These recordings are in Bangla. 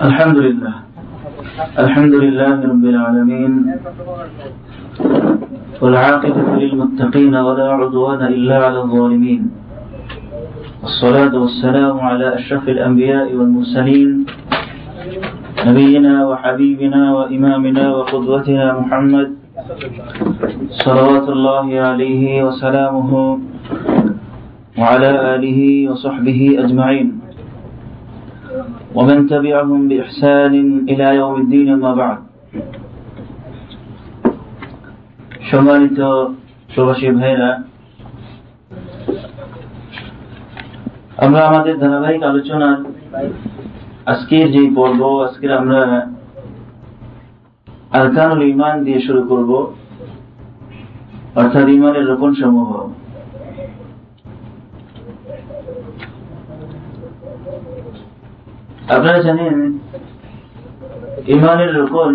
الحمد لله رب العالمين والعاقبة للمتقين ولا عدوان إلا على الظالمين والصلاة والسلام على أشرف الأنبياء والمرسلين نبينا وحبيبنا وإمامنا وقدوتنا محمد صلوات الله عليه وسلامه وعلى آله وصحبه أجمعين ومن تبعهم بإحسان إلى يوم الدين ما بعد সম্মানিত প্রবাসী ভাইরা, আমরা আমাদের ধারাবাহিক আলোচনার আজকের যে পর্ব, আজকে আমরা আরকানুল ঈমান দিয়ে শুরু করব, অর্থাৎ ঈমানের রুকনসমূহ। আপনারা জানেন, ঈমানের রুকন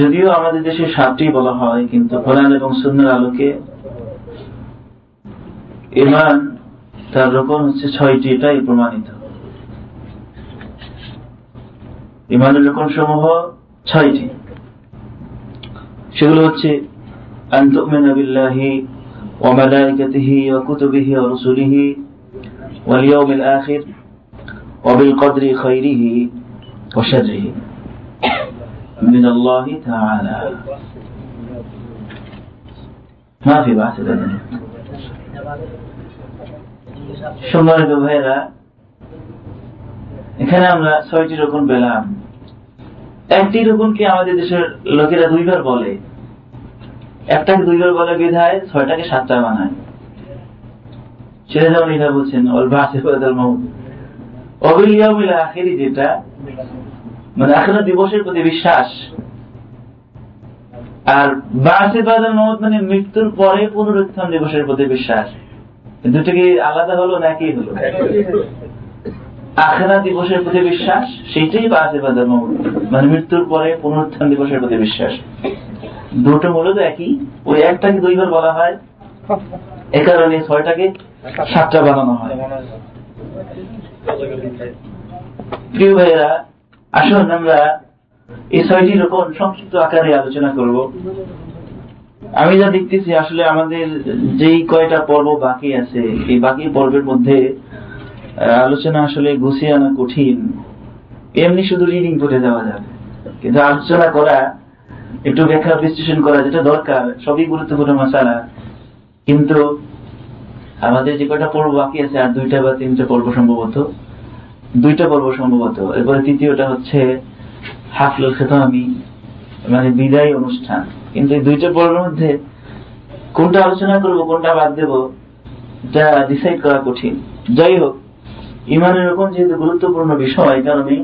যদিও আমাদের দেশে 7টি বলা হয়, কিন্তু কোরআন এবং সুন্নাহর আলোকে ঈমান তার রুকন হচ্ছে 6টি, এটাই প্রমাণিত। ঈমানের রুকন সমূহ 6টি, সেগুলো হচ্ছে আন তুমিনা বিল্লাহি ওয়া মালায়েকাতিহি ওয়া কুতুবিহি ওয়া রুসুলিহি ওয়াল ইয়াউমিল আখির وبالقدر خيره وشره من الله تعالى ما في بعث الدنيا সম্মানিত ভাইরা, এখানে আমরা 6টি রকম পেলাম। একটি রকমকে আমাদের দেশের লোকেরা দুইবার বলে, একটাকে দুইবার বলে বিধায় 6টাকে 7টা বানায়। সেটা যেমন এটা বলছেন অল বাসে মৌত, যেটা মানে আখিরাত দিবসের প্রতি বিশ্বাস, আর বাসে বাদাল মওত মানে মৃত্যুর পরে পুনরুত্থান দিবসের প্রতি বিশ্বাস। দুটো কি আলাদা হলো নাকি? হলো। আখিরাত দিবসের প্রতি বিশ্বাস, সেটাই বাসে বাদাল মওত মানে মৃত্যুর পরে পুনরুত্থান দিবসের প্রতি বিশ্বাস। দুটো মূলত একই, ওই একটাকে দুইবার বলা হয়, এ কারণে 6টাকে 7টা বানানো হয়। প্রিয় ভাইরা, আসুন আমরা এই 6টি রকম সংক্ষিপ্ত আকারে আলোচনা করব। আমি যা দেখতেছি, আসলে আমাদের যেই কয়টা পর্ব বাকি আছে, এই বাকি পর্বের মধ্যে আলোচনা আসলে গুছিয়ে আনা কঠিন। এমনি শুধু রিডিং করে যাওয়া যাবে, কিন্তু আলোচনা করা, একটু ব্যাখ্যা বিশ্লেষণ করা যেটা দরকার, সবই গুরুত্বপূর্ণ মাসালা। কিন্তু আমাদের যে কয়টা পর্ব বাকি আছে, আর 2টা বা 3টা পর্ব সম্ভবত, 2টা পর্ব সম্ভবত, এরপরে 3য়টা হচ্ছে হাফলুল খেতামি মানে বিদায়ী অনুষ্ঠান। কিন্তু এই 2টা পর্বের মধ্যে কোনটা আলোচনা করব, কোনটা বাদ দেব, এটা ডিসাইড করা কঠিন। যাই হোক, ঈমানের রুকন যেহেতু গুরুত্বপূর্ণ বিষয়, কারণে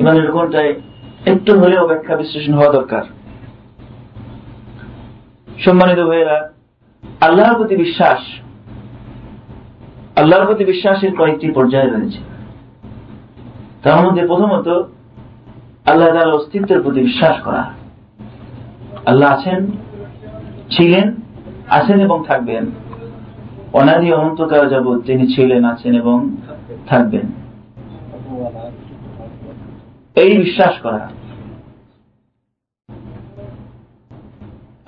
ঈমানের রুকনটায় একটু হলেও ব্যাখ্যা বিশ্লেষণ হওয়া দরকার। সম্মানিত ভাইরা, আল্লাহর প্রতি বিশ্বাস, আল্লাহর প্রতি বিশ্বাসের কয়েকটি পর্যায় রয়েছে। তার মধ্যে প্রথমত আল্লাহ তাআলার অস্তিত্বের প্রতি বিশ্বাস করা। আল্লাহ আছেন, ছিলেন, আছেন এবং থাকবেন। অনাদি অনন্তকাল যাবৎ তিনি ছিলেন, আছেন এবং থাকবেন, এই বিশ্বাস করা।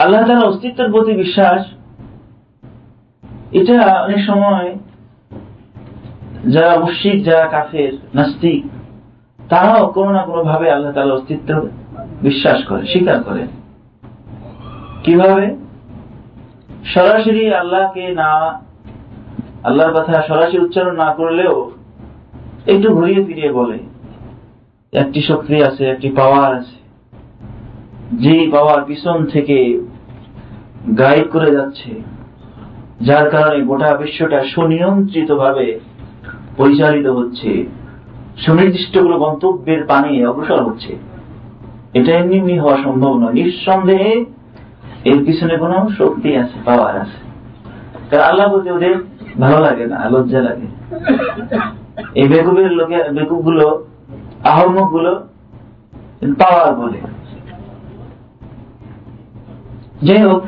আল্লাহ তাআলার অস্তিত্বের প্রতি বিশ্বাস, এটা অনেক সময় যারা মুশরিক, যারা কাফের, নাস্তিক, তারাও কোনো না কোনো ভাবে আল্লাহ তাআলার অস্তিত্ব বিশ্বাস করে, স্বীকার করে। কিভাবে? সরাসরি আল্লাহকে না, আল্লাহর কথা সরাসরি উচ্চারণ না করলেও একটু ঘুরিয়ে ফিরিয়ে বলে একটি শক্তি আছে, একটি পাওয়ার আছে, যে পাওয়ার পিছন থেকে গাইড করে যাচ্ছে, যার কারণে গোটা বিশ্বটা সুনিয়ন্ত্রিত ভাবে পরিচালিত হচ্ছে, সুনির্দিষ্ট কোনো গন্তব্যের পানে অগ্রসর হচ্ছে। এটা এমনি হওয়া সম্ভব নয়, নিঃসন্দেহে এর পিছনে কোনো শক্তি আছে, পাওয়ার আছে। কারণ আল্লাহ বলতে ওদের ভালো লাগে না, লজ্জা লাগে। এই বেকুবের লোকে, বেকুব গুলো, আহম্মক গুলো পাওয়ার বলে। যাই হোক,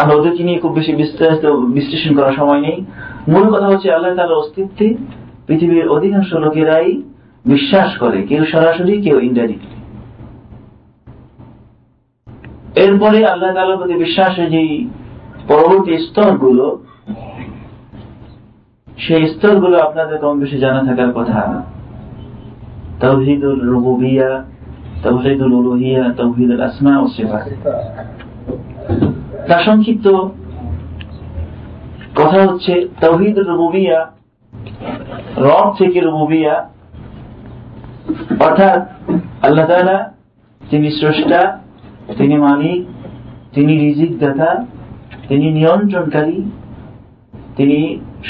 আমরা ওদেরকে নিয়ে খুব বেশি বিস্তারিত বিশ্লেষণ করার সময় নেই। মূল কথা হচ্ছে আল্লাহ তাআলার অস্তিত্বে পৃথিবীর অধিকাংশ লোকেরাই বিশ্বাস করে, কেউ সরাসরি কেউ ইনডাইরেক্টলি। এরপরে আল্লাহ তাআলার প্রতি বিশ্বাসের যে পরবর্তী স্তরগুলো, সেই স্তরগুলো আপনাদের কম বেশি জানা থাকার কথা। তাওহীদুল রুবুবিয়া, তাওহীদুল উলুহিয়া, তাওহীদুল আসমা ওয়া সিফাত। তা সংক্ষিপ্ত কথা হচ্ছে তাওহীদুল রুবুবিয়া, রব থেকে রুবুবিয়া, অর্থাৎ আল্লাহ তাআলা তিনি স্রষ্টা, তিনি মালিক, তিনি রিজিকদাতা, তিনি নিয়ন্ত্রণকারী, তিনি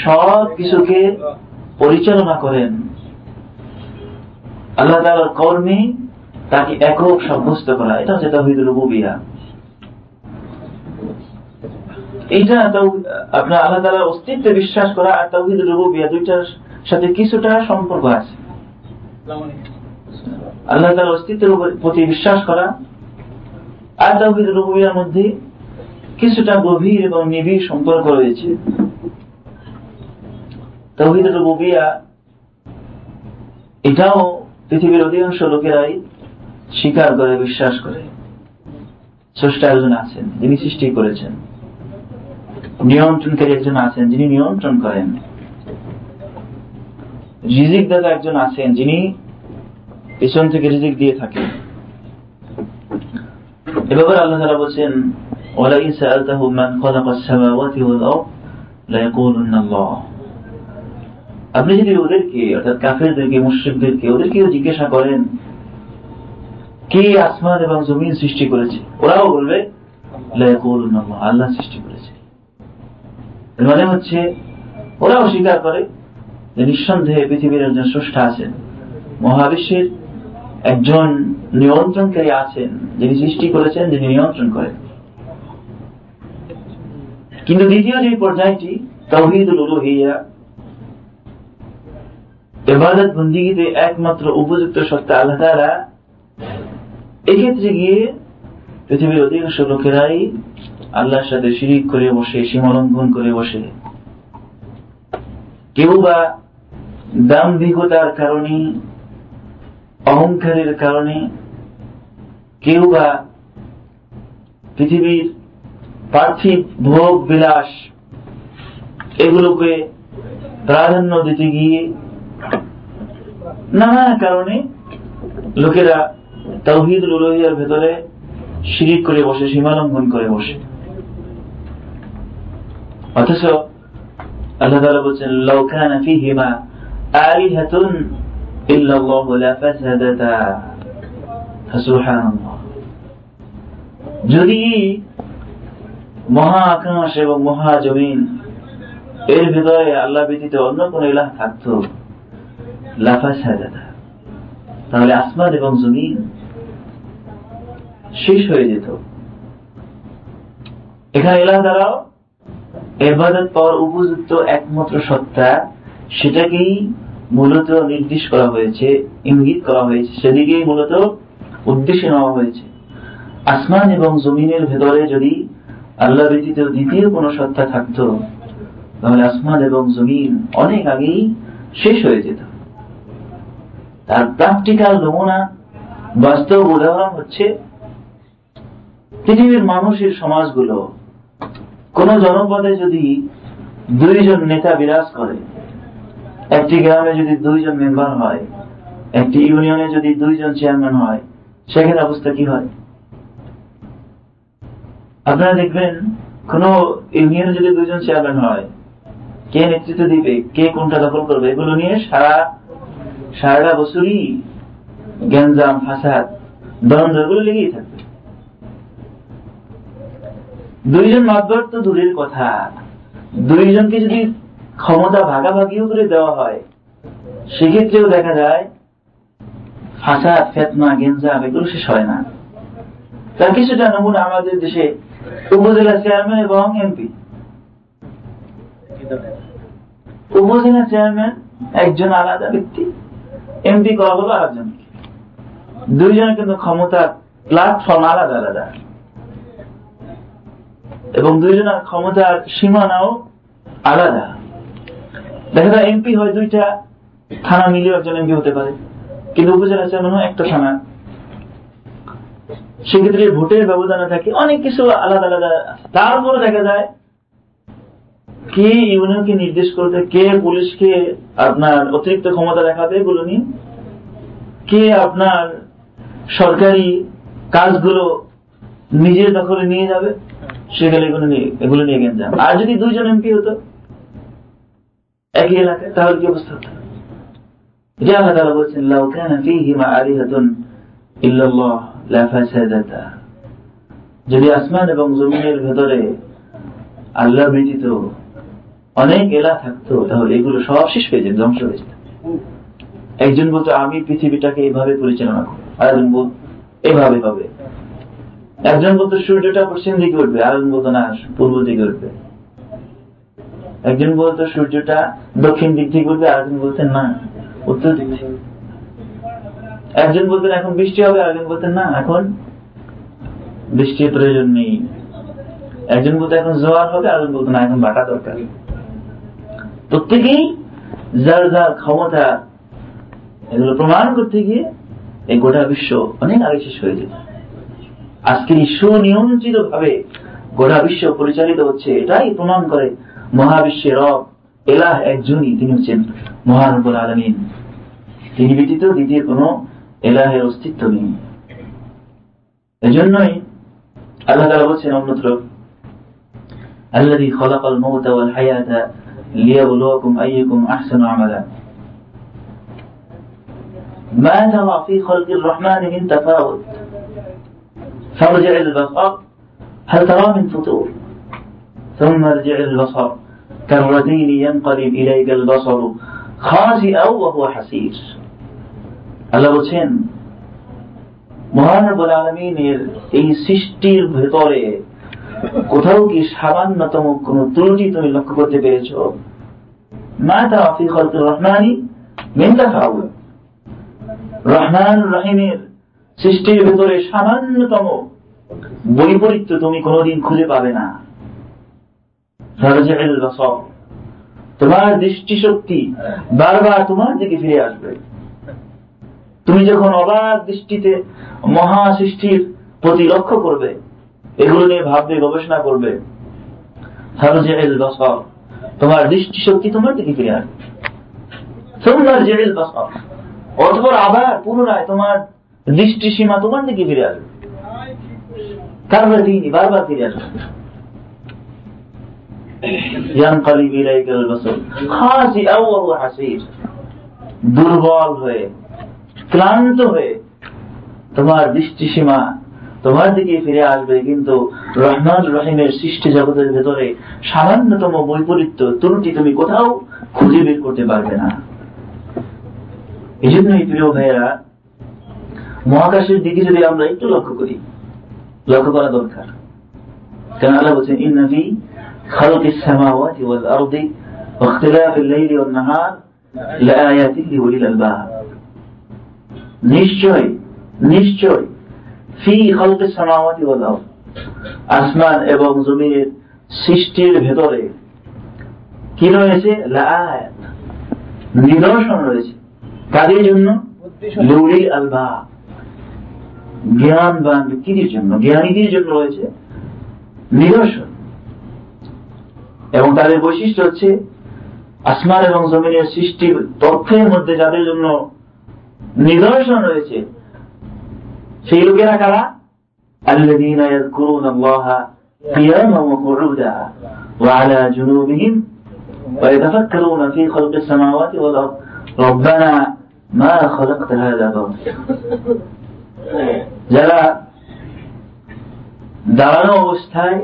সব কিছুকে পরিচালনা করেন। আল্লাহ তাআলার কর্মে তাকে একক সাব্যস্ত করা, এটা হচ্ছে তাওহীদুল রুবুবিয়া। এটা আপনার আল্লাহ তাআলার অস্তিত্বে বিশ্বাস করা আর তাওহীদুল রুবুবিয়া দুইটার সাথে কিছুটা সম্পর্ক আছে। আল্লাহ তাআলার অস্তিত্বের প্রতি বিশ্বাস করা আর তাওহীদুল রুবুবিয়ার মধ্যে কিছুটা গভীর এবং নিবিড় সম্পর্ক রয়েছে। তাওহীদুল রুবুবিয়া এটাও পৃথিবীর অধিকাংশ লোকেরাই স্বীকার করে, বিশ্বাস করে। স্রষ্টা একজন আছেন যিনি সৃষ্টি করেছেন, নিয়ন্ত্রণকারী একজন আছেন যিনি নিয়ন্ত্রণ করেন, রিজিকদাতা একজন আছেন যিনি পেছন থেকে রিজিক দিয়ে থাকেন। এ ব্যাপারে আল্লাহ তাআলা বলেন, ওয়ালাইন সাআলতাহুম মান খালাকাস সামাওয়াতি ওয়াল আরদ লায়াকুলুন্না আল্লাহ। আপনি যদি ওদেরকে, অর্থাৎ কাফেরদেরকে, মুশরিকদেরকে, ওদেরকেও জিজ্ঞাসা করেন কে আসমান এবং জমিন সৃষ্টি করেছে, ওরাও বলবে লায়াকুলুন্না আল্লাহ, আল্লাহ সৃষ্টি করেছে। এর মানে হচ্ছে ওরাও স্বীকার করে যে নিঃসন্দেহে পৃথিবীর একজন স্রষ্টা আছেন, মহাবিশ্বের একজন নিয়ন্ত্রণকারী আছেন যিনি সৃষ্টি করেছেন, যিনি নিয়ন্ত্রণ করেন। কিন্তু দ্বিতীয় যে পর্যায়টি তাওহীদুল উলুহিয়া, ইবাদত বন্দেগীতে একমাত্র উপযুক্ত সত্তা আল্লাহ তাআলা, এক্ষেত্রে গিয়ে পৃথিবীর অধিকাংশ লোকেরাই আল্লাহর সাথে শিরিক করে বসে, সীমালঙ্ঘন করে বসে। কেউ বা দাম্ভিকতার কারণে, অহংকারের কারণে, কেউ বা পৃথিবীর পার্থিব ভোগ বিলাস এগুলোকে প্রাধান্য দিতে গিয়ে নানা কারণে লোকেরা তাওহীদুল উলুহিয়ার ভেতরে শিরিক করে বসে, সীমালঙ্ঘন করে বসে। অথচ আল্লাহ তাআলা বলেন, লাউ কানা ফীহিমা আলিহাতুন ইল্লাল্লাহু লাফাসাদাতা সুবহানাল্লাহ। যদি মহা আকাশ এবং মহা জমিন এর ভিতরে আল্লাহ ব্যতীত অন্য কোন ইলাহ থাকত, লাফাসাদাতা, তাহলে আসমান এবং জমিন শেষ হয়ে যেত। এখানে ইলাহ দ্বারা ইবাদত পাওয়ার উপযুক্ত একমাত্র সত্তা, সেটাকেই মূলত নির্দেশ করা হয়েছে, ইঙ্গিত করা হয়েছে, সেদিকেই মূলত উদ্দেশ্য নেওয়া হয়েছে। আসমান এবং জমিনের ভেতরে যদি আল্লাহ ব্যতীত দ্বিতীয় কোনো সত্তা থাকত, তাহলে আসমান এবং জমিন অনেক আগেই শেষ হয়ে যেত। তার প্র্যাকটিক্যাল নমুনা, বাস্তব উদাহরণ হচ্ছে পৃথিবীর মানুষের সমাজগুলো। কোন জনপদে যদি দুইজন নেতা বিরাজ করে, একটি গ্রামে যদি দুইজন মেম্বার হয়, একটি ইউনিয়নে যদি দুইজন চেয়ারম্যান হয়, সেখানে অবস্থা কি হয়? আপনারা দেখবেন কোন ইউনিয়নে যদি দুইজন চেয়ারম্যান হয়, কে নেতৃত্ব দিবে, কে কোনটা দখল করবে, এগুলো নিয়ে সারা বছরই গ্যাঞ্জাম, ফাসাদ, দ্বন্দ্ব এগুলো লেগেই থাকবে। দুইজন মাতবার তো দূরের কথা, দুইজনকে যদি ক্ষমতা ভাগাভাগিও করে দেওয়া হয়, সেক্ষেত্রেও দেখা যায় ফাসাদ, ফেতনা, গেঞ্জাম এগুলো শেষ হয় না। তার কিছুটা নমুনা আমাদের দেশে উপজেলা চেয়ারম্যান এবং এমপি। উপজেলা চেয়ারম্যান একজন আলাদা ব্যক্তি, এমপি করা হলো আরেকজনকে, দুইজনের কিন্তু ক্ষমতার প্ল্যাটফর্ম আলাদা আলাদা এবং দুইজনের ক্ষমতার সীমানাও আলাদা। দেখা যায় এমপি হয় দুইটা থানা মিলিয়ে একজন এমপি হতে পারে, কিন্তু উপজেলা চেয়ারম্যান একটা থানা, সেক্ষেত্রে ভোটের ব্যবধান থাকে, অনেক কিছু আলাদা আলাদা। তারপরে দেখা যায় কে ইউনিয়নকে নির্দেশ করবে, কে পুলিশকে আপনার অতিরিক্ত ক্ষমতা দেখাবে, এগুলো নিয়ে কে আপনার সরকারি কাজগুলো নিজের দখলে নিয়ে যাবে, সেগুলো এগুলো নিয়ে গেঞ্জাম। আর যদি দুইজন এমপি হতো একই এলাকায়, তাহলে কি অবস্থা হতো? যে আল্লাহ তাআলা বলেছেন লাউ কানা ফীহি মা'আলিহাতুন ইল্লাল্লাহ লা ফাসাদাতা, যদি আসমান এবং জমিনের ভেতরে আল্লাহ ব্যতীত অনেক এলা থাকতো তাহলে এগুলো সব শেষ হয়ে যেত, ধ্বংস হয়ে যেত। একজন বলতো আমি পৃথিবীটাকে এইভাবে পরিচালনা করবো, আরেকজন বলতো এভাবে পাবে, একজন বলতো সূর্যটা পশ্চিম দিকে উঠবে, আরেকজন বলতো না পূর্ব দিকে উঠবে, একজন বলতো সূর্যটা দক্ষিণ দিক থেকে উঠবে, আরেকজন বলতেন না উত্তর দিক থেকে, একজন বলতেন এখন বৃষ্টি হবে, আরেকজন বলতেন না এখন বৃষ্টির প্রয়োজন নেই, একজন বলতো এখন জোয়ার হবে, আরেকজন বলতো না এখন বাটা দরকার। প্রত্যেকেই যার যার ক্ষমতা এগুলো প্রমাণ করতে গিয়ে এই গোটা বিশ্ব অনেক আগে শেষ হয়ে যেত। আজকের সুনিয়ন্ত্রিত ভাবে গোটা বিশ্ব পরিচালিত হচ্ছে, এটাই প্রমাণ করে মহাবিশ্বের রব এলাহ একজনই, তিনি হচ্ছেন মহান রব্বুল আলামিন, তিনি ব্যতীত দ্বিতীয় কোনো এলাহের অস্তিত্ব নেই। এজন্যই আল্লাহ তাআলা বলেছেন অন্যত্র আল্লাযী খালাকাল মাউতা ওয়াল হায়াতা লিয়াবলুয়াকুম আইয়ুকুম আহসানু আমালা মা তারা ফী খালকির রহমান মিন তাফাউত ফারজি' ইল বাসার হাল তারা মিন ফুতুর ثم ارجع البصر كالردين ينقلب إليك البصر خاسئا وهو حسير। আল্লাহ বলেন মহান রব্বুল আলামিনের এই সৃষ্টির ভেতরে কোথাও কি সামান্যতম কোনো ত্রুটি তুমি লক্ষ্য করতে পেরেছো? মা তারা ফী খালকির রহমান মিন তাফাউত, রহমান রহিমের সৃষ্টির ভেতরে সামান্যতম বৈপরীত্য তুমি কোনোদিন খুঁজে পাবে না। তোমার দৃষ্টিশক্তি বারবার তোমার দিকে ফিরে আসবে। তুমি যখন অবাক দৃষ্টিতে মহা সৃষ্টির প্রতি লক্ষ্য করবে, এগুলো নিয়ে ভাববে, গবেষণা করবে, তোমার দৃষ্টিশক্তি তোমার দিকে ফিরে আসবে। অতঃপর আবার পুনরায় তোমার দৃষ্টিসীমা তোমার দিকে ফিরে আসবে, তারপরে তিনি বারবার ফিরে আসবে। দুর্বল হয়ে, ক্লান্ত হয়ে তোমার দৃষ্টিসীমা তোমার দিকে ফিরে আসবে, কিন্তু রহমান রহিমের সৃষ্টি জগতের ভেতরে সামান্যতম বৈপরীত্য ত্রুটি তুমি কোথাও খুঁজে বের করতে পারবে না। এই জন্যই প্রিয় ভাইয়েরা, মহাকাশের দিকে যদি আমরা একটু লক্ষ্য করি, লক্ষ্য করা দরকার। কেন আল্লাহ বলছেন ইন্না ফী খালাকিস সামাওয়াতি ওয়াল আরদি ওয়া ইখতিলাফিল লাইলি ওয়ান নাহার লাআয়াতিন লিউলিল আলবাব। নিশ্চয় নিশ্চয় ফী খালাকিস সামাওয়াতি ওয়াল আরদ, আসমান এবং জমিনের সৃষ্টির ভেতরে কি রয়েছে? লাআয়াত, নিদর্শন রয়েছে। কাদের জন্য? লিউলিল আলবাব, জ্ঞানবান ব্যক্তিদের জন্য, জ্ঞানীদের জন্য রয়েছে নিদর্শন। এবং তাদের বৈশিষ্ট্য হচ্ছে আসমান এবং জমিনের সৃষ্টি তথ্যের মধ্যে যাদের জন্য নিদর্শন রয়েছে সেই লোকেরা কারা? আল্লাযীনা ইয়াযকুরুনাল্লাহা কিয়ামান ওয়া কু'উদান ওয়া আলা জুনুবিহিম ওয়া ইয়াতাফাক্কারুনা ফী খালকিস সামাওয়াতি ওয়াল আরদ রব্বানা মা খালাকতা হাযা বাতিলা, যারা দাঁড়ানো অবস্থায়,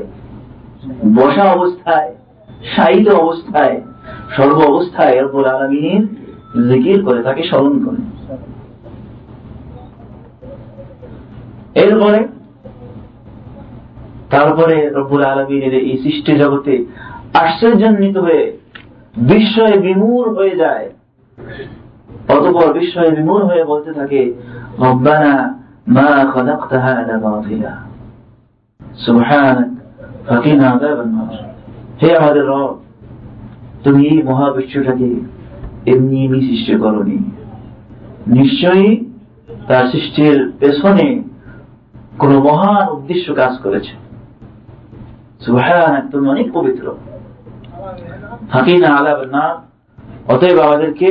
বসা অবস্থায়, শায়িত অবস্থায়, সর্ব অবস্থায় রব্বুল আলামিনের জিকির করে, তাকে স্মরণ করে। এরপরে তারপরে রব্বুল আলামিনের এই সৃষ্টি জগতে আশ্চর্যান্বিত হয়ে বিস্ময়ে বিমূঢ় হয়ে যায়, অতঃপর বিস্ময়ে বিমূঢ় হয়ে বলতে থাকে রব্বানা মা খালাকতা হাযা বাতিলা সুবহানাক ফাকিনা আযাবান নার। হে আমাদের রব, তুমি এই মহাবিশ্বটাকে এমনি এমনি সৃষ্টি করোনি, নিশ্চয়ই তার সৃষ্টির পেছনে কোন মহান উদ্দেশ্য কাজ করেছে। সুবহানাক, তুমি অনেক পবিত্র। হাকিনা আলাবনা, অতএব আমাদেরকে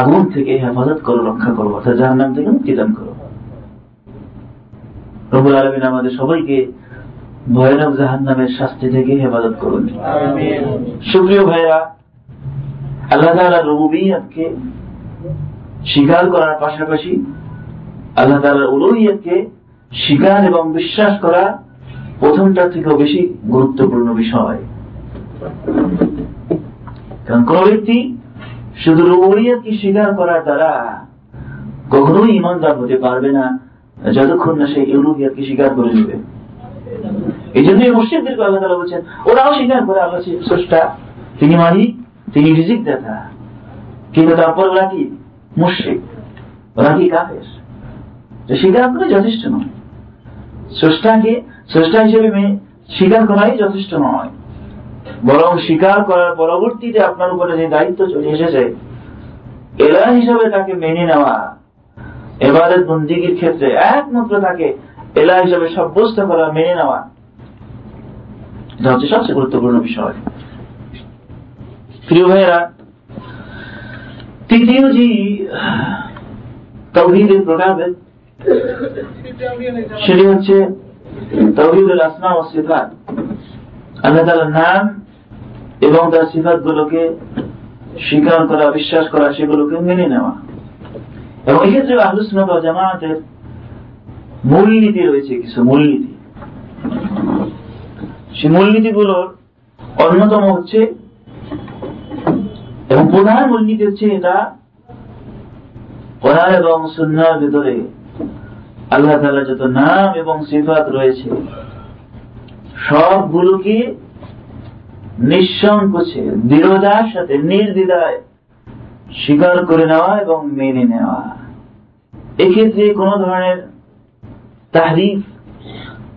আগুন থেকে হেফাজত করো, রক্ষা করো, অর্থাৎ জাহান্নাম থেকে মুক্তি দান করো। রব্বুল আলামিন আমাদের সবাইকে ভয়ানক জাহান্নামের শাস্তি থেকে হেফাজত করুন। সুপ্রিয় ভাইরা, আল্লাহ তাআলার রুবুবিয়্যাতকে স্বীকার করার পাশাপাশি আল্লাহ তাআলার উলুহিয়্যাতকে স্বীকার এবং বিশ্বাস করা প্রথমটা থেকেও বেশি গুরুত্বপূর্ণ বিষয়। কারণ কোন ব্যক্তি শুধু রুবুবিয়্যাতকে স্বীকার করার দ্বারা কখনোই ইমানদার হতে পারবে না যতক্ষণ না সে উলুহিয়্যাতকে স্বীকার করে নেবে। এই জন্যই মুশরিকদেরকে আল্লাহ তাআলা বলেছেন, ওরাও স্বীকার করে আল্লাহ স্রষ্টা, তিনি মালিক, তিনি রিজিক দাতা, কিন্তু তারপর ওরা কি মুশরিক, ওরা কি কাফের। স্বীকার করে যথেষ্ট নয়, স্রষ্টাকে স্রষ্টা হিসেবে স্বীকার করাই যথেষ্ট নয়, বরং স্বীকার করার পরবর্তীতে আপনার উপরে যে দায়িত্ব চলে এসেছে এলাহ হিসেবে তাকে মেনে নেওয়া, ইবাদত বন্দেগীর ক্ষেত্রে একমাত্র তাকে এলাহ হিসেবে সাব্যস্ত করা, মেনে নেওয়া, এটা হচ্ছে সবচেয়ে গুরুত্বপূর্ণ বিষয়। প্রিয় ভাইয়েরা, তৃতীয় যে তাওহীদের প্রকারভেদ সেটি হচ্ছে তাওহীদুল আসমা ওয়াস সিফাত। আল্লাহ তাআলার নাম এবং তার সিফাতগুলোকে স্বীকার করা, বিশ্বাস করা, সেগুলোকে মেনে নেওয়া। এবং এক্ষেত্রে আহলুস সুন্নাহ ওয়াল জামাআতের মূলনীতি রয়েছে, কিছু মূলনীতি। সেই মূলনীতিগুলোর অন্যতম হচ্ছে এবং প্রধান মূলনীতি হচ্ছে এটা কোরআন এবং সুন্নাহর ভিতরে আল্লাহ তাআলার যত নাম এবং সিফাত রয়েছে সবগুলোকে নিঃসংকোচে, দৃঢ়তার সাথে, নির্দ্বিধায় স্বীকার করে নেওয়া এবং মেনে নেওয়া। এক্ষেত্রে কোন ধরনের তাহরিফ,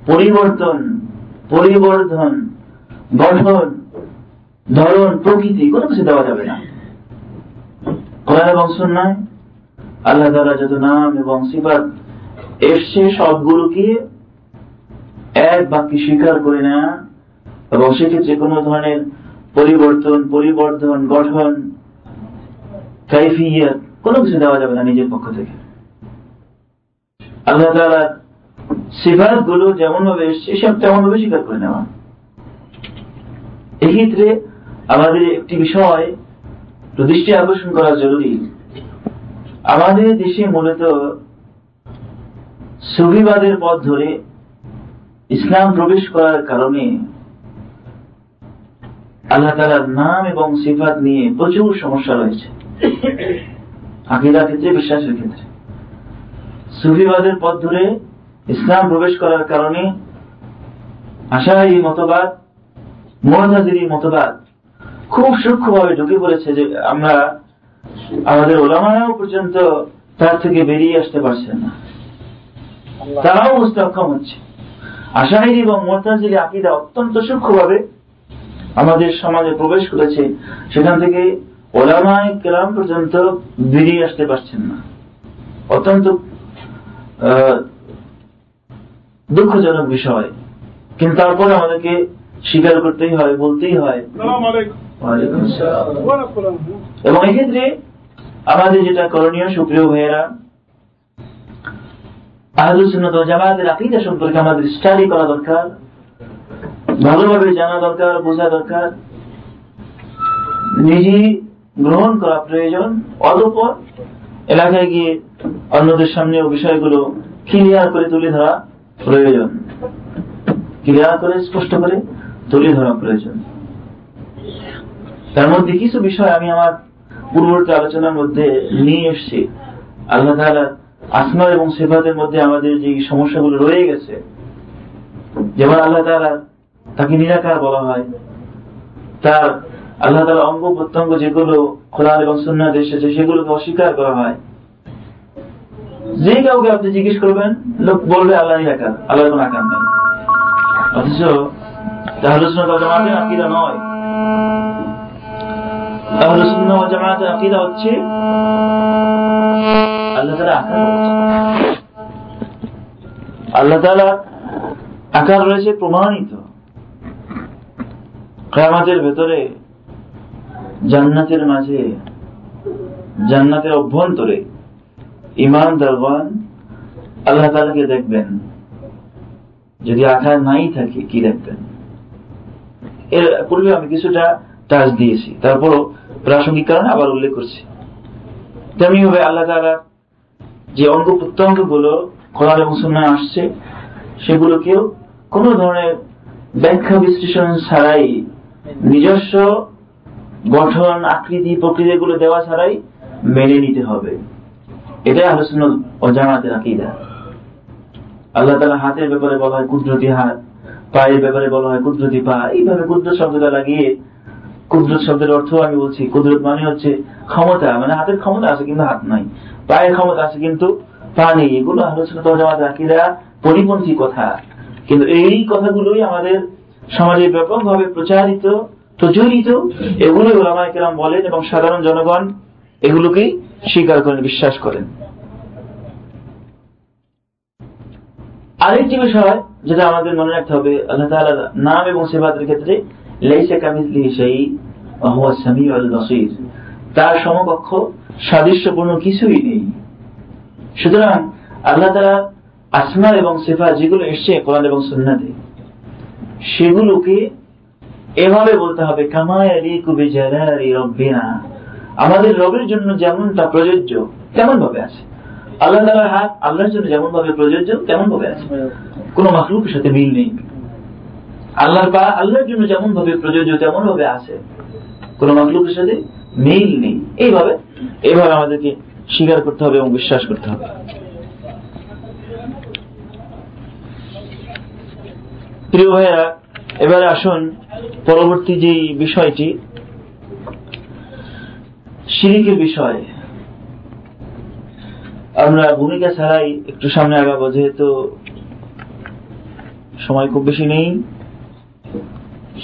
পরিবর্ধন, গঠন, ধরন, প্রকৃতি কোনো কিছু দেওয়া যাবে না। কোরআন এবং সুন্নাহ আল্লাহ তাআলা যত নাম এবং সিফাত এসছে সবগুলোকে এক বাক্যে স্বীকার করে নেওয়া এবং সেক্ষেত্রে কোন ধরনের পরিবর্তন, পরিবর্ধন, গঠন, কাইফিয়াত কোনো কিছু দেওয়া যাবে না নিজের পক্ষ থেকে। আল্লাহ তাআলার সিফাতগুলো যেমন ভাবে এসছে সব তেমন ভাবে স্বীকার করে নেওয়া। এক্ষেত্রে আমাদের একটি বিষয় দৃষ্টি আকর্ষণ করা জরুরি। আমাদের দেশে মূলত সুফিবাদের পথ ধরে ইসলাম প্রবেশ করার কারণে আল্লাহ তাআলার নাম এবং সিফাত নিয়ে প্রচুর সমস্যা রয়েছে, আকীদার ক্ষেত্রে, বিশ্বাসের ক্ষেত্রে। সুফিবাদের পথ ধরে ইসলাম প্রবেশ করার কারণে আশারি মতবাদ, মুআতাজিলি মতবাদ খুব সূক্ষ্মভাবে ঢুকে পড়েছে, যে আমরা, আমাদের ওলামারাও পর্যন্ত তার থেকে বেরিয়ে আসতে পারছেন না, তারাও বুঝতে অক্ষম হচ্ছে। আশারি এবং মুআতাজিলি আকীদা অত্যন্ত সূক্ষ্মভাবে আমাদের সমাজে প্রবেশ করেছে, সেখান থেকে ওলামায়ে কেরাম পর্যন্ত বেরিয়ে আসতে পারছেন না। অত্যন্ত দুঃখজনক বিষয়, কিন্তু তারপর আমাদেরকে স্বীকার করতেই হয়, বলতেই হয়। এবং এক্ষেত্রে আমাদের যেটা করণীয়, সুপ্রিয় ভাইয়েরা, আহলুস সুন্নাহ ওয়াল জামাআতের আকীদা সম্পর্কে আমাদের স্টাডি করা দরকার, ভালোভাবে জানা দরকার, বোঝা দরকার, নিজে গ্রহণ করা প্রয়োজন। অতঃপর এলাকায় গিয়ে অন্যদের সামনে বিষয়গুলো ক্লিয়ার করে তুলে ধরা প্রয়োজন, ক্লিয়ার করে স্পষ্ট করে তুলে ধরা প্রয়োজন। তার মধ্যে কিছু বিষয় আমি আমার পূর্ববর্তী আলোচনার মধ্যে নিয়ে এসেছি। আল্লাহ তাআলার আসমা এবং সিফাতের মধ্যে আমাদের যে সমস্যাগুলো রয়ে গেছে, যেমন আল্লাহ তাআলা তাকে নিরাকার বলা হয়, তার আল্লাহ তাআলা অঙ্গ প্রত্যঙ্গ যেগুলো কোরআন এবং সুন্নাহতে এসেছে সেগুলোকে অস্বীকার করা হয়। যে কাউকে আপনি জিজ্ঞেস করবেন, লোক বলবে আল্লাহ নিরাকার, আল্লাহর কোনো আকার নেই। অথচ আহলুস সুন্নাহ ওয়াল জামাআতের আকীদা নয়, আহলে সুন্নাহ ওয়াল জামাতের আকীদা হচ্ছে আল্লাহ তাআলা আকার রয়েছে, প্রমাণিত কিয়ামতের ভেতরে জান্নাতের মাঝে জান্নাতের অভ্যন্তরে ঈমানদারগণ আল্লাহ তাআলাকে দেখবেন, যদি আকার নাই থাকে কি দেখবেন। এর পূর্বে আমি কিছুটা টাচ দিয়েছি, তারপরও প্রাসঙ্গিক কারণে আবার উল্লেখ করছি। তেমনি হবে আল্লাহ তাআলার যে অঙ্গ প্রত্যঙ্গগুলো কোরআন এবং সুন্নায় আসছে সেগুলোকেও কোনো ধরনের ব্যাখ্যা বিশ্লেষণ ছাড়াই, নিজস্ব গঠন আকৃতি প্রক্রিয়াগুলো দেওয়া ছাড়াই মেনে নিতে হবে। এটাই আহলে সুন্নাহ ওয়াল জামাতের আকীদা। আল্লাহ তাআলা হাতের ব্যাপারে বলা হয় কুদরতি হাত, পায়ের ব্যাপারে বলা হয় কুদরতি পা। এইভাবে কুদরত শব্দটা লাগিয়ে, কুদরত শব্দের অর্থ আমি বলছি, কুদরত মানে হচ্ছে ক্ষমতা, মানে হাতের ক্ষমতা আছে কিন্তু হাত নাই, পায়ের ক্ষমতা আছে কিন্তু পা নেই। এগুলো আহলে সুন্নাহ ওয়াল জামাতের আকীদা পরিপন্থী কথা, কিন্তু এই কথাগুলোই আমাদের সমাজে ব্যাপকভাবে প্রচারিত, প্রচলিত। এগুলো উলামায়ে কেরাম বলেন এবং সাধারণ জনগণ এগুলোকেই স্বীকার করেন, বিশ্বাস করেন। আরেকটি বিষয় যেটা আমাদের মনে রাখতে হবে, আল্লাহ তাআলার নাম এবং সিফাতের ক্ষেত্রে লাইসা কামিসলিহি শাইউন ওয়া হুয়া সামিউল বাসীর, তার সমকক্ষ সাদৃশ্যপূর্ণ কিছুই নেই। সুতরাং আল্লাহ তাআলা আসমা এবং সিফাত যেগুলো এসছে কোরআন এবং সুন্নাতে, সেগুলোকে এভাবে বলতে হবে কামা ইয়ালিকু বিজালালি রব্বিনা, আমাদের রবের জন্য যেমনটা প্রযোজ্য তেমন ভাবে আছে। আল্লাহ তাআলার হাত আল্লাহর জন্য যেমন ভাবে প্রযোজ্য তেমন ভাবে আছে, কোনো মাখলুকের সাথে মিল নেই। আল্লাহর পা আল্লাহর জন্য যেমন ভাবে প্রযোজ্য তেমন ভাবে আছে, কোনো মাখলুকের সাথে মিল নেই। এইভাবে আমাদেরকে স্বীকার করতে হবে এবং বিশ্বাস করতে হবে। প্রিয় ভাইয়েরা, এবারে আসুন পরবর্তী যে বিষয়টি, শিরিকের বিষয়। আমরা ভূমিকা ছাড়াই একটু সামনে আগাবো, যেহেতু সময় খুব বেশি নেই।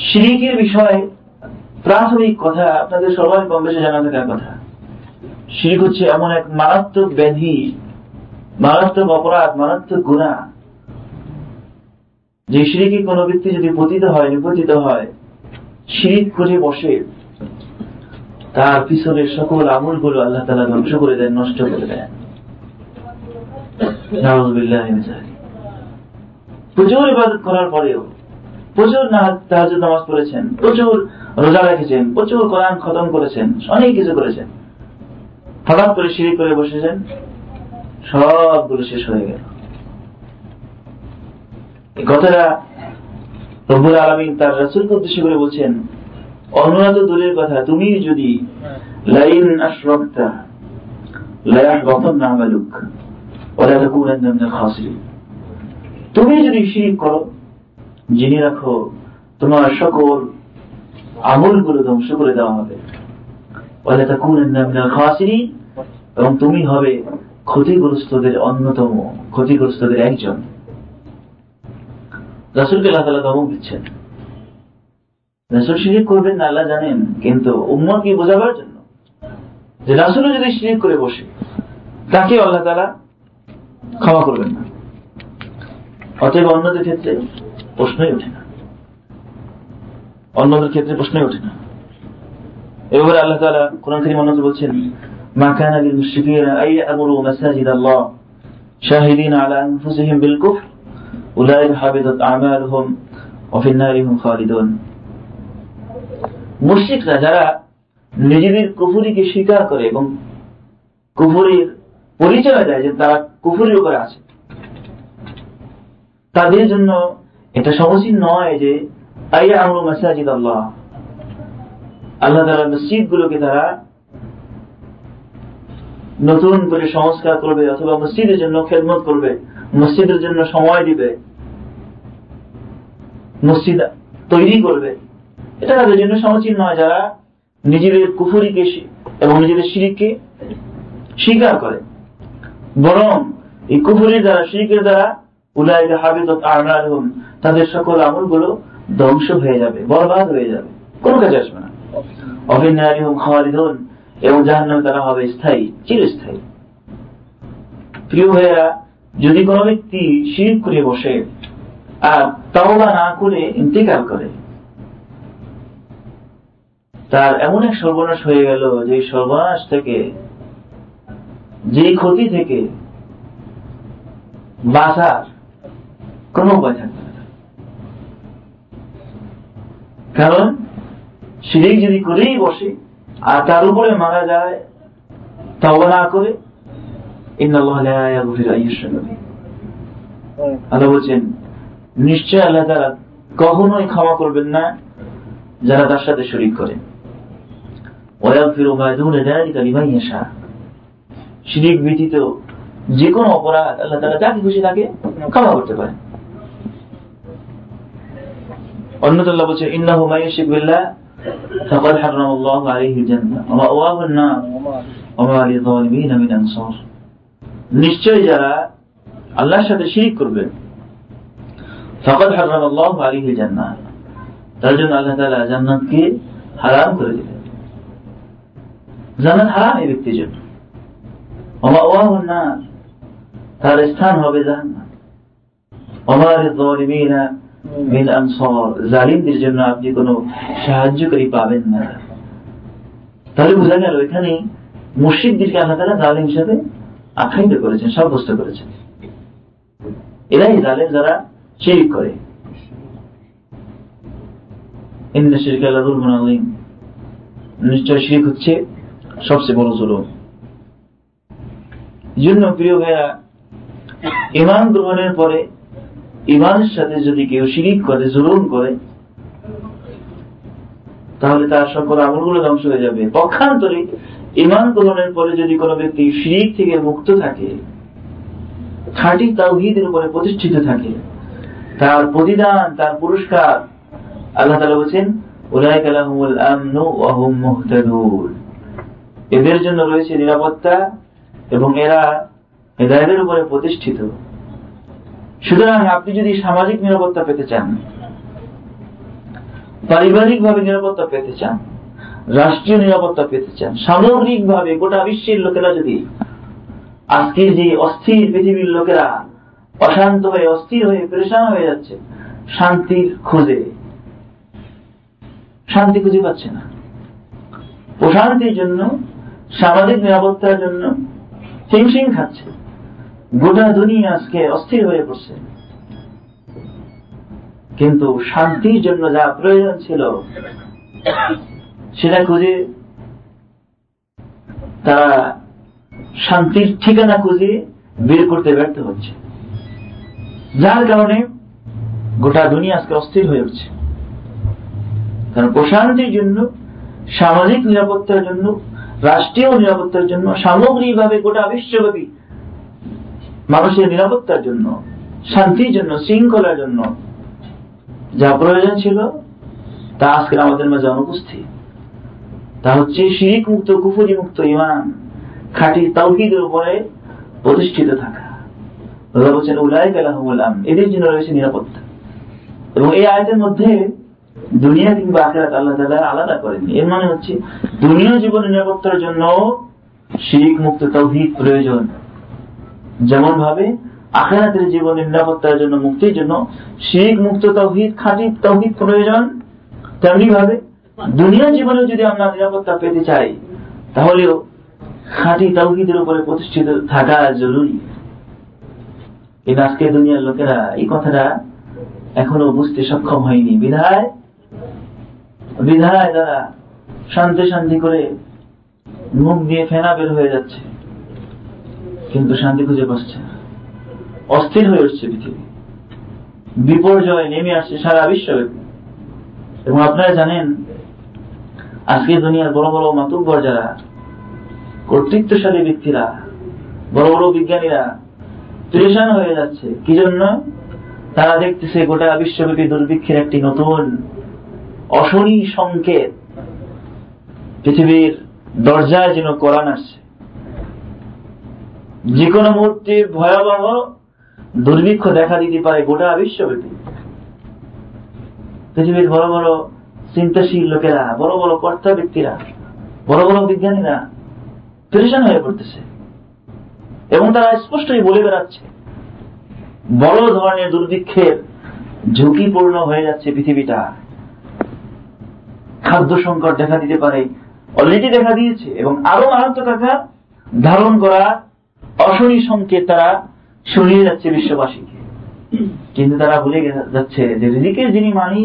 শিরিকের বিষয়ে প্রাথমিক কথা আপনাদের সবাই কম বেশি জানা থাকার কথা। শিরিক হচ্ছে এমন এক মারাত্মক ব্যাধি, মারাত্মক অপরাধ, মারাত্মক গুনাহ, যে শিরিকে কোনো ব্যক্তি যদি পতিত হয়, নিপতিত হয়, শিরিক করে বসে, তার পিছনের সকল আমলগুলো আল্লাহ তাআলা ধ্বংস করে দেন, নষ্ট করে দেন। নাউযুবিল্লাহি মিন যালিক। প্রচুর ইবাদত করার পরেও, প্রচুর তাহাজ্জুদ নামাজ পড়েছেন, প্রচুর রোজা রেখেছেন, প্রচুর কোরআন খতম করেছেন, অনেক কিছু করেছেন, হঠাৎ করে শিরিক করে বসেছেন, সবগুলো শেষ হয়ে গেল। এই কথাটা রব্বুল আলামিন তার রাসূলকে উদ্দেশ্য করে বলছেন। অন্যরা তো দূরের কথা, তুমি যদি লাইন আশরাকতা লা ইয়াহবাতুন্না আমালুক ওয়া লা তাকুনান্না মিনাল খাসিরিন, তুমি যদি শিরক করো জেনে রাখো তোমার সকল আমলগুলো ধ্বংস করে দেওয়া হবে। ওয়া লা তাকুনান্না মিনাল খাসিরিন, এবং তুমি হবে ক্ষতিগ্রস্তদের অন্যতম, ক্ষতিগ্রস্তদের একজন। রাসূলকে আল্লাহ তাআলা ধমক দিচ্ছেন, রাসূল শিরক করবেন না, আল্লাহ জানেন, কিন্তু উম্মতকে বোঝাবার জন্য যে রাসূল যদি শিরক করে বসে তাকে আল্লাহ তাআলা ক্ষমা করবেন না। অতএব অন্যদের ক্ষেত্রে প্রশ্নই ওঠে না, এবারে আল্লাহ তাআলা কোরআন কারীমে অন্যত্র বলছেন মা কানা লিল মুশরিকিনা আইয়ামুরু মাসাজিদাল্লাহ শাহিদিনা আলা আনফুসিহিম বিল কুফর উলাইকা হাবিতাত আমালুহুম ওয়া ফিন নারিহুম খালিদুন। মুশরিকরা যারা নিজেদের কুফরিকে স্বীকার করে এবং কুফরির পরিচয় দেয় যে তারা কুফরির উপর আছে, তাদের জন্য এটা সমীচীন নয় যে আইয়ামুরু মাসাজিদাল্লাহ, আল্লাহ তাআলার মসজিদগুলোকে তারা নতুন করে সংস্কার করবে অথবা মসজিদের জন্য খেদমত করবে, মসজিদের জন্য সময় দিবে, মসজিদ তৈরি করবে। এটা তাদের জন্য সমীচীন নয় যারা নিজেদের কুফরিকে এবং নিজেদের শিরককে স্বীকার করে, বরং এই কুফরির দ্বারা, শিরকের দ্বারা উলাইকা হাবিতাত আমালুহুম, তাদের সকল আমলগুলো ধ্বংস হয়ে যাবে, বরবাদ হয়ে যাবে, কোনো কাজে আসবে না। এবং জাহান্নামে তারা হবে স্থায়ী, চিরস্থায়ী। প্রিয় ভাইয়েরা, যদি কোন ব্যক্তি শিরক করে বসে আর তাওবা না করে ইন্তেকাল করে, তার এমন এক সর্বনাশ হয়ে গেল যে সর্বনাশ থেকে, যে ক্ষতি থেকে বাঁচার কোন উপায় থাকবে না। কারণ শিরক যদি করেই বসে আর তার উপরে মারা যায় তাওবা না করে, ইন্নাল্লাহা লা ইয়াগফিরু আইয়ুশরিকা, আল্লাহ বলেন নিশ্চয় আল্লাহ তাআলা কখনোই ক্ষমা করবেন না যারা তার সাথে শরীক করে। শিরক ব্যতীত যে কোনো অপরাধ আল্লাহ তাআলা যাকে খুশি তাকে ক্ষমা করতে পারেন। অন্যত্র আল্লাহ বলেন ইন্নাহু মা ইউশরিক বিল্লাহ ফাকাদ হারামাল্লাহু আলাইহিল জান্নাহ ওয়া মাওয়াহুন নার ওয়া মা লিযালিমিনা মিন আনসার। নিশ্চয় যারা আল্লাহর সাথে শিরক করবে ফাকাদ হারামাল্লাহু আলাইহিল জান্নাহ, তার জন্য আল্লাহ তাআলা জান্নাতকে হারাম করে দিলেন। জান্নাত হারাম এই ব্যক্তির জন্য। ওয়া মাওয়াহুন নার, তার স্থান হবে জাহান্নাম। ওয়া মা লিযালিমিনা মিন আনসার, জালিমদের জন্য আপনি কোন সাহায্যকারী পাবেন না। তাহলে বোঝা গেল এখানে মুশরিকদেরকে আল্লাহ তাআলা জালিম হিসেবে আখ্যায়িত করেছেন, সাব্যস্ত করেছেন। এরাই জালেম যারা শিরক করে। ইন্না শিরকা লাযুলমুন আযীম, নিশ্চয় শিরক হচ্ছে সবচেয়ে বড় জুলুম। জন্য প্রিয় ভাইরা, ঈমান গ্রহণের পরে ঈমানের সাথে যদি কেউ শিরক করে, জুলুম করে, তাহলে তার সকল আমলগুলো ধ্বংস হয়ে যাবে। পক্ষান্তরে ঈমান গ্রহণের পরে যদি কোনো ব্যক্তি শিরক থেকে মুক্ত থাকে, খাঁটি তাওহীদের উপরে প্রতিষ্ঠিত থাকে, তার প্রতিদান, তার পুরস্কার আল্লাহ তাআলা বলেন উলাইকা লাহুমুল আমনু ওয়া হুম মুহতাদুন, এদের জন্য রয়েছে নিরাপত্তা এবং এরা হেদায়েতের উপরে প্রতিষ্ঠিত। সুতরাং আপনি যদি সামাজিক নিরাপত্তা পেতে চান, পারিবারিকভাবে নিরাপত্তা পেতে চান, রাষ্ট্রীয় নিরাপত্তা পেতে চান, সামগ্রিকভাবে গোটা বিশ্বের লোকেরা যদি আজকের যে অস্থির পৃথিবীর লোকেরা অশান্ত হয়ে, অস্থির হয়ে, পেরেশান হয়ে যাচ্ছে শান্তির খোঁজে, শান্তি খুঁজে পাচ্ছে না, প্রশান্তির জন্য, সামাজিক নিরাপত্তার জন্য হিমশিম খাচ্ছে, গোটা দুনিয়া আজকে অস্থির হয়ে পড়ছে, কিন্তু শান্তির জন্য যা প্রয়োজন ছিল সেটা খুঁজে তারা শান্তির ঠিকানা খুঁজে বের করতে ব্যর্থ হচ্ছে, যার কারণে গোটা দুনিয়া আজকে অস্থির হয়ে উঠছে। কারণ প্রশান্তির জন্য, সামাজিক নিরাপত্তার জন্য, রাষ্ট্রীয় নিরাপত্তার জন্য, সামগ্রিকভাবে গোটা বিশ্বব্যাপী মানুষের নিরাপত্তার জন্য, শান্তির জন্য, শৃঙ্খলার জন্য যা প্রয়োজন ছিল তা আজকে আমাদের মাঝে অনুপস্থিত। তা হচ্ছে শিরক মুক্ত, কুফরি মুক্ত ঈমান, খাঁটি তাওহীদের উপরে প্রতিষ্ঠিত থাকা। আল্লাহ বলেন উলাইকা লাহুমুল আমন, এদের জন্য রয়েছে নিরাপত্তা। এবং এই আয়াতের মধ্যে দুনিয়া কিংবা আখিরাত আল্লাহ তাআলা আলাদা করেননি। এর মানে হচ্ছে দুনিয়া জীবনের নিরাপত্তার জন্য শিরক মুক্ত তাওহীদ প্রয়োজন, যেমন ভাবে আখিরাতের জীবনের নিরাপত্তার জন্য, মুক্তির জন্য শিরক মুক্ত তাওহীদ, খাঁটি তাওহীদ প্রয়োজন, তেমনি ভাবে দুনিয়া জীবনে যদি আমরা নিরাপত্তা পেতে চাই তাহলেও খাঁটি তাওহীদের উপরে প্রতিষ্ঠিত থাকা জরুরি। কিন্তু আজকে দুনিয়ার লোকেরা এই কথাটা এখনো বুঝতে সক্ষম হয়নি, বিধায় তারা শান্তি শান্তি করে মুখ দিয়ে ফেনা বের হয়ে যাচ্ছে, কিন্তু শান্তি খুঁজে পাচ্ছে না। অস্থির হয়ে উঠছে পৃথিবী, বিপর্যয় নেমে আসছে সারা বিশ্বব্যাপী। এবং আপনারা জানেন আজকে দুনিয়ার বড় বড় মাতুব্বর যারা, কর্তৃত্বশালী ব্যক্তিরা, বড় বড় বিজ্ঞানীরা পেরেশান হয়ে যাচ্ছে। কি জন্য? তারা দেখতেছে গোটা বিশ্বব্যাপী দুর্ভিক্ষের একটি নতুন অশনি সংকেত, পৃথিবীর দরজায় যেন কোরান আসছে, যে কোনো মুহূর্তে ভয়াবহ দুর্ভিক্ষ দেখা দিতে পারে গোটা বিশ্বব্যাপী। পৃথিবীর বড় বড় চিন্তাশীল লোকেরা, বড় বড় কর্তা ব্যক্তিরা, বড় বড় বিজ্ঞানীরা পেরেশান হয়ে পড়তেছে এবং তারা স্পষ্টই বলে বেড়াচ্ছে বড় ধরনের দুর্ভিক্ষের ঝুঁকিপূর্ণ হয়ে যাচ্ছে পৃথিবীটা, খাদ্য সংকট দেখা দিতে পারে, অলরেডি দেখা দিয়েছে এবং আরো মারাত্মক আকার ধারণ করা অশনি সংকেত তারা শুনিয়ে যাচ্ছে বিশ্ববাসীকে। কিন্তু তারা ভুলে যাচ্ছে যে রিজিকের যিনি মানি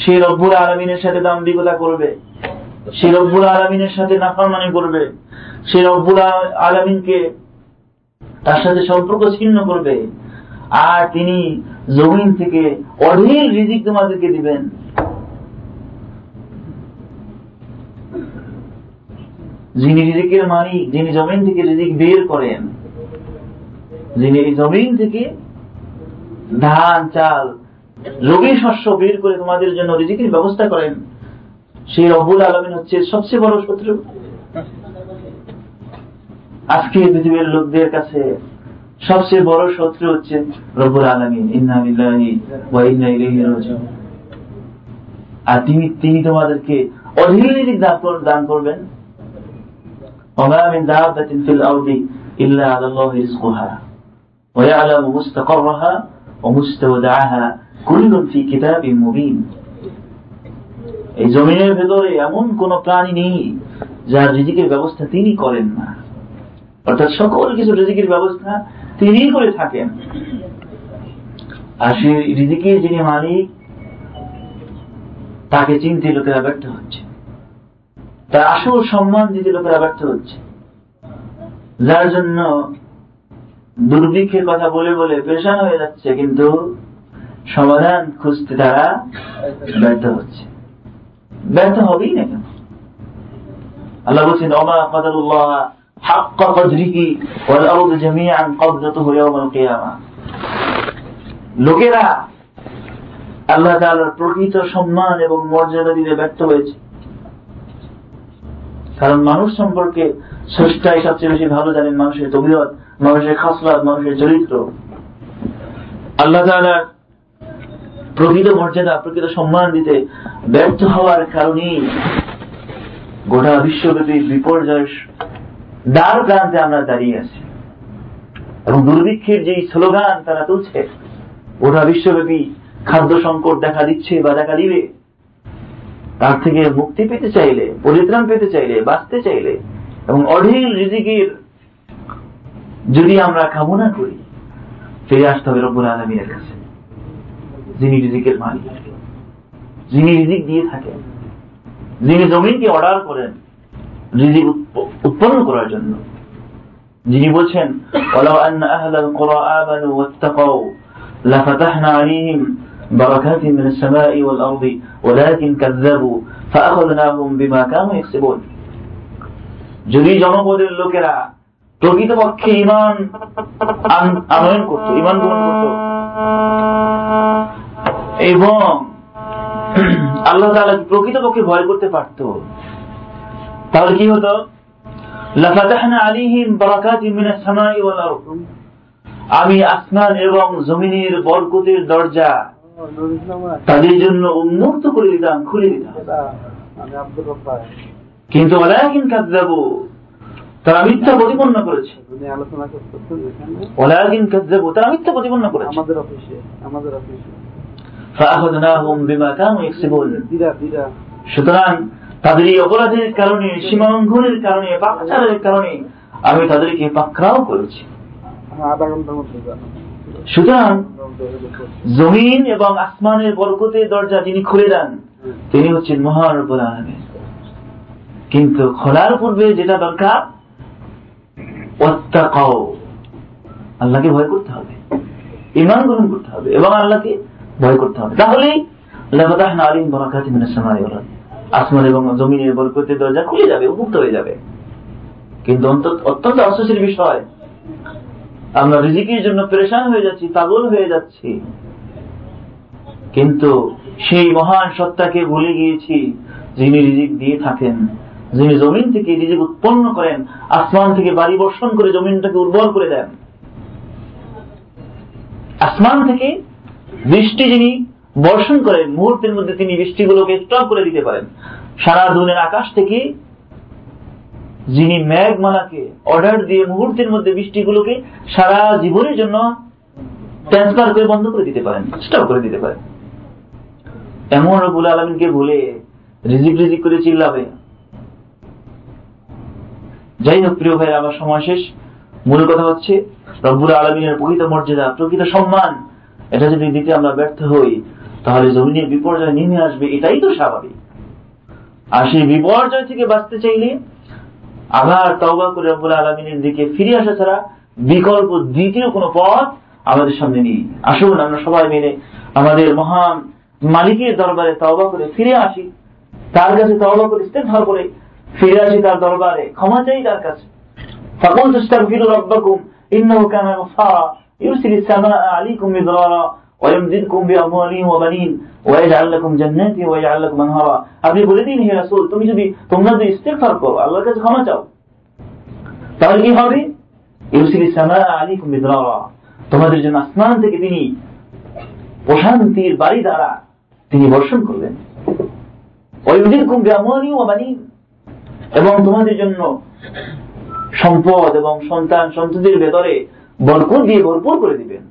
সে রব্বুল আলামিনের সাথে দাম্ভিকতা করবে, সে রব্বুল আলামিনের সাথে নাফরমানি করবে, সে রব্বুল আলামিনকে তার সাথে সম্পর্ক ছিন্ন করবে, আর তিনি জমিন থেকে অঢেল রিজিক তোমাদেরকে দিবেন। যিনি রিজিকের মালিক, যিনি জমিন থেকে রিজিক বের করেন, যিনি এই জমিন থেকে ধান, চাল, রবি শস্য বের করে তোমাদের জন্য রিজিকের ব্যবস্থা করেন, সেই রব্বুল আলামিন হচ্ছে সবচেয়ে বড় শত্রু। আজকে পৃথিবীর লোকদের কাছে সবচেয়ে বড় শত্রু হচ্ছে রব্বুল আলামিন। ইন্না লিল্লাহি ওয়া ইন্না ইলাইহি রাজিউন। আর তিনি তোমাদেরকে অঢেল রিজিক দান করবেন। وما من دابة في الأرض إلا على الله رزقها ويعلم مستقرها ومستودعها كل في كتاب مبين. এই জমিনের ভেতরে এমন কোন প্রাণী নেই যার রিজিকের ব্যবস্থা তিনি করেন না, অর্থাৎ সকল কিছু রিজিকের ব্যবস্থা তিনি করে থাকেন। আর সেই রিজিকের যিনি মালিক তাকে চিনতে লোকেরা ব্যর্থ হচ্ছে, তার আসল সম্মান দিতে লোকেরা ব্যর্থ হচ্ছে, যার জন্য দুর্ভিক্ষের কথা বলে বলে পেরেশান হয়ে যাচ্ছে কিন্তু সমাধান খুঁজতে তারা ব্যর্থ হচ্ছে। ব্যর্থ হবেই না কেন? আল্লাহ বলছেন ওমা কদরুল্লাহ হাক্কা কদরিহি ওয়াল আরদু জামিআন কবদাতুহু ইয়াওমাল কিয়ামাহ। লোকেরা আল্লাহ তাআলার প্রকৃত সম্মান এবং মর্যাদা দিতে ব্যর্থ হয়েছে, কারণ মানুষ সম্পর্কে স্রষ্টাই সবচেয়ে বেশি ভালো জানেন মানুষের তবিয়ত, মানুষের খাসলাত, মানুষের চরিত্র। আল্লাহ তাআলার প্রকৃত মর্যাদা, প্রকৃত সম্মান দিতে ব্যর্থ হওয়ার কারণেই গোটা বিশ্বব্যাপী বিপর্যয় দ্বার প্রান্তে আমরা দাঁড়িয়ে আছি এবং দুর্ভিক্ষের যে স্লোগান তারা তুলছে, গোটা বিশ্বব্যাপী খাদ্য সংকট দেখা দিচ্ছে বা দেখা দিবে। তার থেকে মুক্তি পেতে চাইলে, পরিত্রাণ পেতে চাইলে, বাঁচতে চাইলে এবং অঢেল রিজিকের যদি আমরা কামনা করি, ফিরে আসতে হবে রব্বুল আলামিনের কাছে, যিনি রিজিকের মালিক, যিনি রিজিক দিয়ে থাকেন, যিনি জমিনকে অর্ডার করেন রিজিক উৎপন্ন করার জন্য, যিনি বলছেন ওয়ালাউ আন্না আহলাল কুরা আমানু ওয়াত্তাকাউ লাফাতাহনা আলাইহিম بركات من السماء والأرض ولكن كذبوا فأخذناهم بما كانوا يكسبون. যদি জনপদের লোকেরা প্রকৃতপক্ষে ঈমান আনয়ন করত, ঈমান গ্রহণ করত এবং আল্লাহ তাআলাকে প্রকৃতপক্ষে ভয় করতে পারত, তাহলে কি হতো? لفتحنا عليهم بركات من السماء والأرض. আমি আসমান এবং জমিনের বরকতের দরজা তাদের জন্য উন্মুক্ত করে দিতাম, খুলে দিতাম, কিন্তু ওয়ালাকিন কাযযাবু, তারা মিথ্যা প্রতিপন্ন করেছে। ওয়ালাকিন কাযযাবু, তারা মিথ্যা প্রতিপন্ন করেছে। আমাদের অফিসে ফাআখাযনাহুম বিমা কানু ইয়াকসিবুন। সুতরাং তাদের এই অপরাধের কারণে, সীমা লঙ্ঘনের কারণে, পাপচারের কারণে আমি তাদেরকে পাকড়াও করেছি। সুতরাং জমিন এবং আসমানের বরকতের দরজা যিনি খুলে দেন তিনি হচ্ছেন মহান রব্বুল আলামিন, কিন্তু খোলার পূর্বে যেটা দরকার ওয়াত্তাকাও, আল্লাহকে ভয় করতে হবে, ঈমান গ্রহণ করতে হবে এবং আল্লাহকে ভয় করতে হবে। তাহলে লাফাতাহনা আলাইহিম বারাকাতিন মিনাস সামাই ওয়াল আরদ, আসমান এবং জমিনের বরকতের দরজা খুলে যাবে, উন্মুক্ত হয়ে যাবে। কিন্তু অত্যন্ত আফসোসের বিষয়, আমরা রিজিকের জন্য পেরেশান হয়ে যাচ্ছি, পাগল হয়ে যাচ্ছি, কিন্তু সেই মহান সত্তাকে ভুলে গিয়েছি যিনি রিজিক দিয়ে থাকেন, যিনি জমিন থেকে রিজিক উৎপন্ন করেন, আসমান থেকে বাড়ি বর্ষণ করে জমিনটাকে উর্বর করে দেন, আসমান থেকে বৃষ্টি যিনি বর্ষণ করেন, মুহূর্তের মধ্যে তিনি বৃষ্টিগুলোকে স্টপ করে দিতে পারেন। সারা দুনিয়ার আকাশ থেকে যিনি মেঘমালাকে অর্ডার দিয়ে মুহূর্তের মধ্যে বৃষ্টিগুলোকে সারা জীবনের জন্য ট্রান্সফার করে বন্ধ করে দিতে পারেন, স্টপ করে দিতে পারেন। এমন রব্বুল আলামিনকে ভুলে রিজিক করে চিল্লাবে। যাই হোক প্রিয় ভাই, আমার সময় শেষ। মূল কথা হচ্ছে রব্বুল আলামিনের প্রকৃত মর্যাদা, প্রকৃত সম্মান, এটা যদি দিতে আমরা ব্যর্থ হই তাহলে জমিনের বিপর্যয় নেমে আসবে, এটাই তো স্বাভাবিক। আর সেই বিপর্যয় থেকে বাঁচতে চাইলে আবার তওবা করে রব্বুল আলামিনের দিকে ফিরে আসা ছাড়া বিকল্প দ্বিতীয় কোনো পথ আমাদের সামনে নেই। আসুন আমরা সবাই মিলে আমাদের মহান মালিকের দরবারে তওবা করে ফিরে আসি, তার কাছে তওবা করে ইস্তেগফার করে ফিরে আসি, তার দরবারে ক্ষমা চাই তার কাছে। ফাকুলতু ইস্তাগফিরু রাব্বাকুম ইন্নাহু কানা গাফফারা ইউরসিলিস সামাআ আলাইকুম মিদরারা ওয়া ইয়ামদিদকুম বিআমওয়ালিন ওয়া বানিন ওয়া ইয়াজআল লাকুম জান্নাতিন ওয়া ইয়াজআল লাকুম আনহারা। আপনি বলে দিন, হে রাসূল, তোমরা যদি ইস্তেগফার করো, আল্লাহর কাছে ক্ষমা চাও, তাহলে কি হবে? ইউরসিলিস সামাআ আলাইকুম মিদরারা, তোমাদের জন্য আসমান থেকে তিনি প্রশান্তির বাড়ি দ্বারা তিনি বর্ষণ করবেন। ওয়ায়ুদিরকুম বিআমওয়ালি ওয়া বানিন, এবং তোমাদের জন্য সম্পদ এবং সন্তান সন্ততির ভেতরে বরকত দিয়ে ভরপুর করে দিবেন।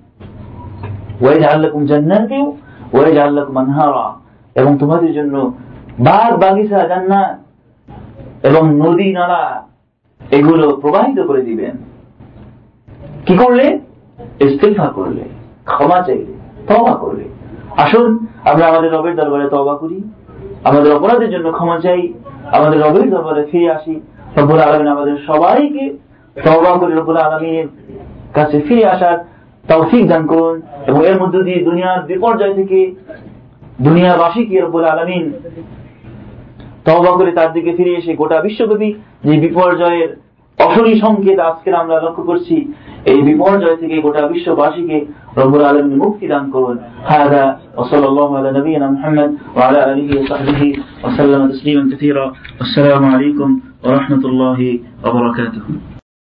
ওয়াইজআল লাকুম জান্নাতিন ওয়া ইয়াজআল লাকুম আনহারা, এবং তোমাদের জন্য বাগ বাগিচা, জান্নাত এবং নদী নালা এগুলো প্রবাহিত করে দিবেন। কি করলে? ইস্তিগফার করলে, ক্ষমা চাইলে, তওবা করলে। আসুন আমরা আমাদের রবের দরবারে তওবা করি, আমাদের অপরাধের জন্য ক্ষমা চাই, আমাদের রবের দরবারে ফিরে আসি। রব্বুল আলামিন আমাদের সবাইকে তওবা করে রব্বুল আলামিনের কাছে ফিরে আসার তৌফিক দান করুন, এবং এর মধ্য দিয়ে দুনিয়ার বিপর্যয় থেকে দুনিয়াবাসীকে রব্বুল আলামিন তওবা করে তার দিকে ফিরে এসে গোটা বিশ্বব্যাপী যে বিপর্যয়ের অশনি সংকেত আজকে আমরা লক্ষ্য করছি, এই বিপর্যয় থেকে গোটা বিশ্ববাসীকে রব্বুল আলামিন মুক্তি দান করুন। হাদা ওয়া সাল্লাল্লাহু আলা নবিয়িনা মুহাম্মদ ওয়া আলা আলিহি ওয়া সাহবিহি ওয়া সাল্লাম তাসলিমান কাসীরা। আসসালামু আলাইকুম ওয়া রাহমাতুল্লাহি ওয়া বারাকাতুহু।